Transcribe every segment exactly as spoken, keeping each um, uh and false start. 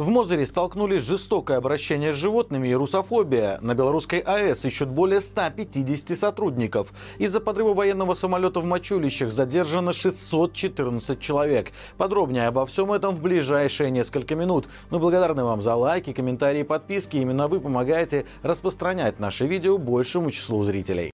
В Мозыре столкнулись жестокое обращение с животными и русофобия. На Белорусской АЭС ищут более ста пятидесяти сотрудников. Из-за подрыва военного самолета в Мачулищах задержано шестьсот четырнадцать человек. Подробнее обо всем этом в ближайшие несколько минут. Мы благодарны вам за лайки, комментарии, подписки. Именно вы помогаете распространять наши видео большему числу зрителей.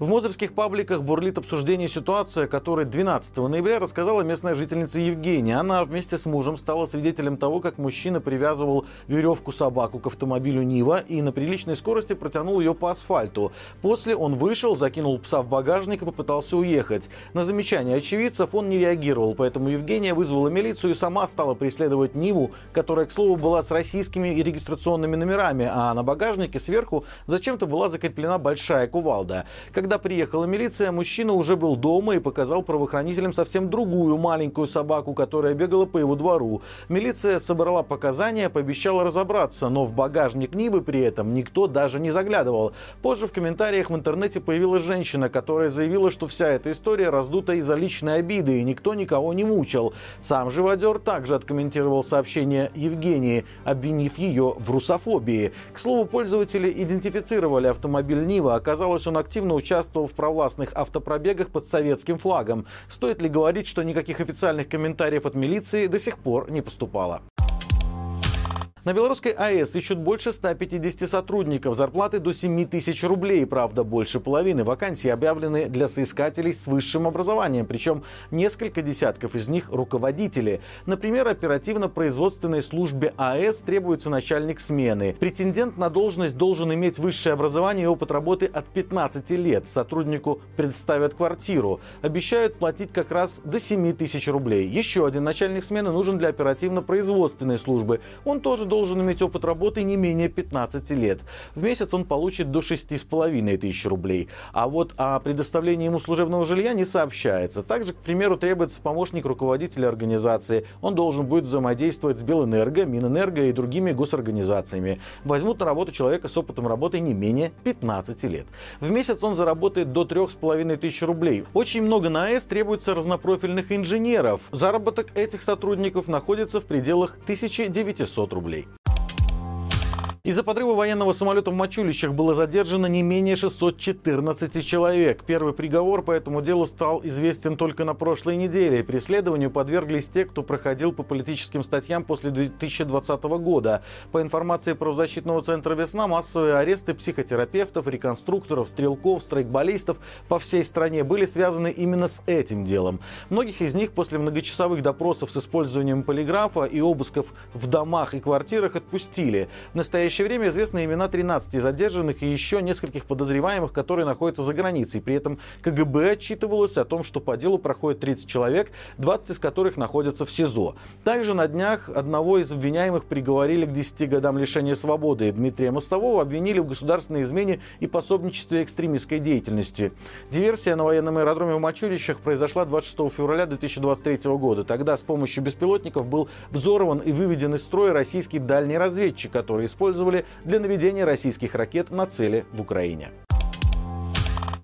В мозырских пабликах бурлит обсуждение ситуации, о которой двенадцатого ноября рассказала местная жительница Евгения. Она вместе с мужем стала свидетелем того, как мужчина привязывал веревку собаку к автомобилю «Нива» и на приличной скорости протянул ее по асфальту. После он вышел, закинул пса в багажник и попытался уехать. На замечания очевидцев он не реагировал, поэтому Евгения вызвала милицию и сама стала преследовать «Ниву», которая, к слову, была с российскими и регистрационными номерами, а на багажнике сверху зачем-то была закреплена большая кувалда. Когда приехала милиция, мужчина уже был дома и показал правоохранителям совсем другую маленькую собаку, которая бегала по его двору. Милиция собрала показания, пообещала разобраться, но в багажник «Нивы» при этом никто даже не заглядывал. Позже в комментариях в интернете появилась женщина, которая заявила, что вся эта история раздута из-за личной обиды и никто никого не мучил. Сам живодер также откомментировал сообщение Евгении, обвинив ее в русофобии. К слову, пользователи идентифицировали автомобиль «Нива». Оказалось, он активно участвовал участвовал в провластных автопробегах под советским флагом. Стоит ли говорить, что никаких официальных комментариев от милиции до сих пор не поступало? На Белорусской АЭС ищут больше ста пятидесяти сотрудников, зарплаты до семи тысяч рублей. Правда, больше половины вакансий объявлены для соискателей с высшим образованием, причем несколько десятков из них – руководители. Например, оперативно-производственной службе АЭС требуется начальник смены. Претендент на должность должен иметь высшее образование и опыт работы от пятнадцати лет. Сотруднику предоставят квартиру. Обещают платить как раз до семи тысяч рублей. Еще один начальник смены нужен для оперативно-производственной службы. Он тоже должен должен иметь опыт работы не менее пятнадцати лет. В месяц он получит до шести с половиной тысяч рублей. А вот о предоставлении ему служебного жилья не сообщается. Также, к примеру, требуется помощник руководителя организации. Он должен будет взаимодействовать с Белэнерго, Минэнерго и другими госорганизациями. Возьмут на работу человека с опытом работы не менее пятнадцати лет. В месяц он заработает до трёх с половиной тысяч рублей. Очень много на АЭС требуется разнопрофильных инженеров. Заработок этих сотрудников находится в пределах тысячи девятисот рублей. Из-за подрыва военного самолета в Мачулищах было задержано не менее шестисот четырнадцати человек. Первый приговор по этому делу стал известен только на прошлой неделе. Преследованию подверглись те, кто проходил по политическим статьям после две тысячи двадцатого года. По информации правозащитного центра «Весна», массовые аресты психотерапевтов, реконструкторов, стрелков, страйкболистов по всей стране были связаны именно с этим делом. Многих из них после многочасовых допросов с использованием полиграфа и обысков в домах и квартирах отпустили. В настоящее В настоящее время известны имена тринадцати задержанных и еще нескольких подозреваемых, которые находятся за границей. При этом КГБ отчитывалось о том, что по делу проходит тридцать человек, двадцать из которых находятся в СИЗО. Также на днях одного из обвиняемых приговорили к десяти годам лишения свободы. Дмитрия Мостового обвинили в государственной измене и пособничестве экстремистской деятельности. Диверсия на военном аэродроме в Мачулищах произошла двадцать шестого февраля две тысячи двадцать третьего года. Тогда с помощью беспилотников был взорван и выведен из строя российский дальний разведчик, который использовал для наведения российских ракет на цели в Украине.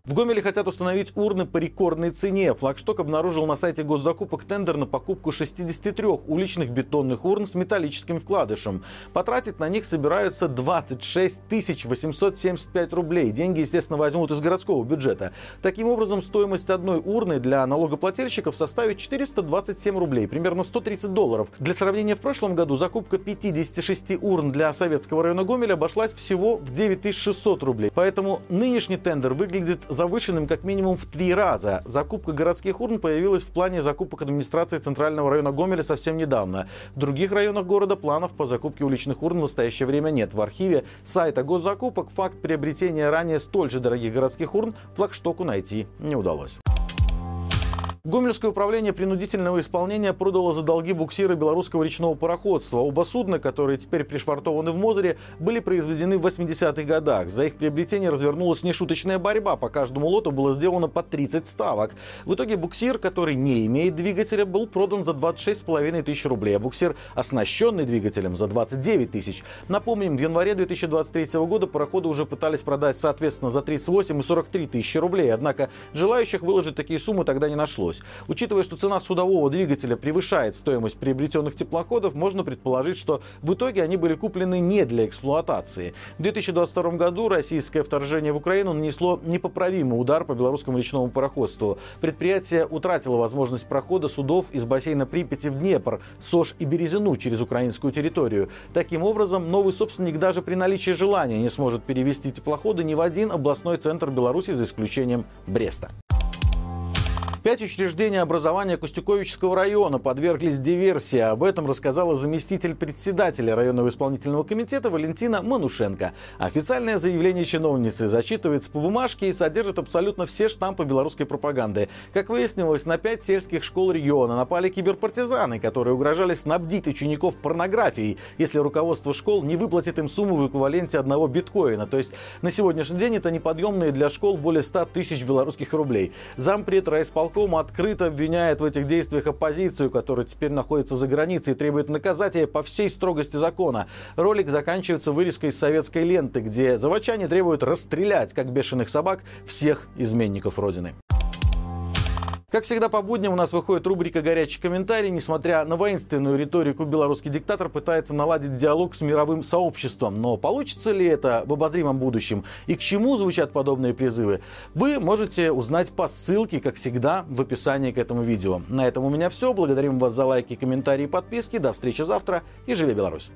В Гомеле хотят установить урны по рекордной цене. Флагшток обнаружил на сайте госзакупок тендер на покупку шестидесяти трёх уличных бетонных урн с металлическим вкладышем. Потратить на них собираются двадцать шесть тысяч восемьсот семьдесят пять рублей. Деньги, естественно, возьмут из городского бюджета. Таким образом, стоимость одной урны для налогоплательщиков составит четыреста двадцать семь рублей, примерно сто тридцать долларов. Для сравнения, в прошлом году закупка пятидесяти шести урн для советского района Гомеля обошлась всего в девять тысяч шестьсот рублей. Поэтому нынешний тендер выглядит завышенным как минимум в три раза. Закупка городских урн появилась в плане закупок администрации Центрального района Гомеля совсем недавно. В других районах города планов по закупке уличных урн в настоящее время нет. В архиве сайта госзакупок факт приобретения ранее столь же дорогих городских урн Флагштоку найти не удалось. Гомельское управление принудительного исполнения продало за долги буксиры белорусского речного пароходства. Оба судна, которые теперь пришвартованы в Мозыре, были произведены в восьмидесятых годах. За их приобретение развернулась нешуточная борьба. По каждому лоту было сделано по тридцать ставок. В итоге буксир, который не имеет двигателя, был продан за двадцать шесть с половиной тысяч рублей, а буксир, оснащенный двигателем, за двадцать девять тысяч. Напомним, в январе две тысячи двадцать третьего года пароходы уже пытались продать, соответственно, за тридцать восемь и сорок три тысячи рублей. Однако желающих выложить такие суммы тогда не нашлось. обошлось. Учитывая, что цена судового двигателя превышает стоимость приобретенных теплоходов, можно предположить, что в итоге они были куплены не для эксплуатации. В две тысячи двадцать втором году российское вторжение в Украину нанесло непоправимый удар по белорусскому речному пароходству. Предприятие утратило возможность прохода судов из бассейна Припяти в Днепр, Сош и Березину через украинскую территорию. Таким образом, новый собственник даже при наличии желания не сможет перевести теплоходы ни в один областной центр Беларуси, за исключением Бреста. Пять учреждений образования Костюковичского района подверглись диверсии. Об этом рассказала заместитель председателя районного исполнительного комитета Валентина Манушенко. Официальное заявление чиновницы зачитывается по бумажке и содержит абсолютно все штампы белорусской пропаганды. Как выяснилось, на пять сельских школ региона напали киберпартизаны, которые угрожали снабдить учеников порнографией, если руководство школ не выплатит им сумму в эквиваленте одного биткоина. То есть на сегодняшний день это неподъемные для школ более ста тысяч белорусских рублей. Зампред райисполкома открыто обвиняет в этих действиях оппозицию, которая теперь находится за границей, и требует наказания по всей строгости закона. Ролик заканчивается вырезкой из советской ленты, где заводчане требуют расстрелять, как бешеных собак, всех изменников Родины. Как всегда, по будням у нас выходит рубрика «Горячий комментарий». Несмотря на воинственную риторику, белорусский диктатор пытается наладить диалог с мировым сообществом. Но получится ли это в обозримом будущем? И к чему звучат подобные призывы? Вы можете узнать по ссылке, как всегда, в описании к этому видео. На этом у меня все. Благодарим вас за лайки, комментарии и подписки. До встречи завтра и живи Беларусь!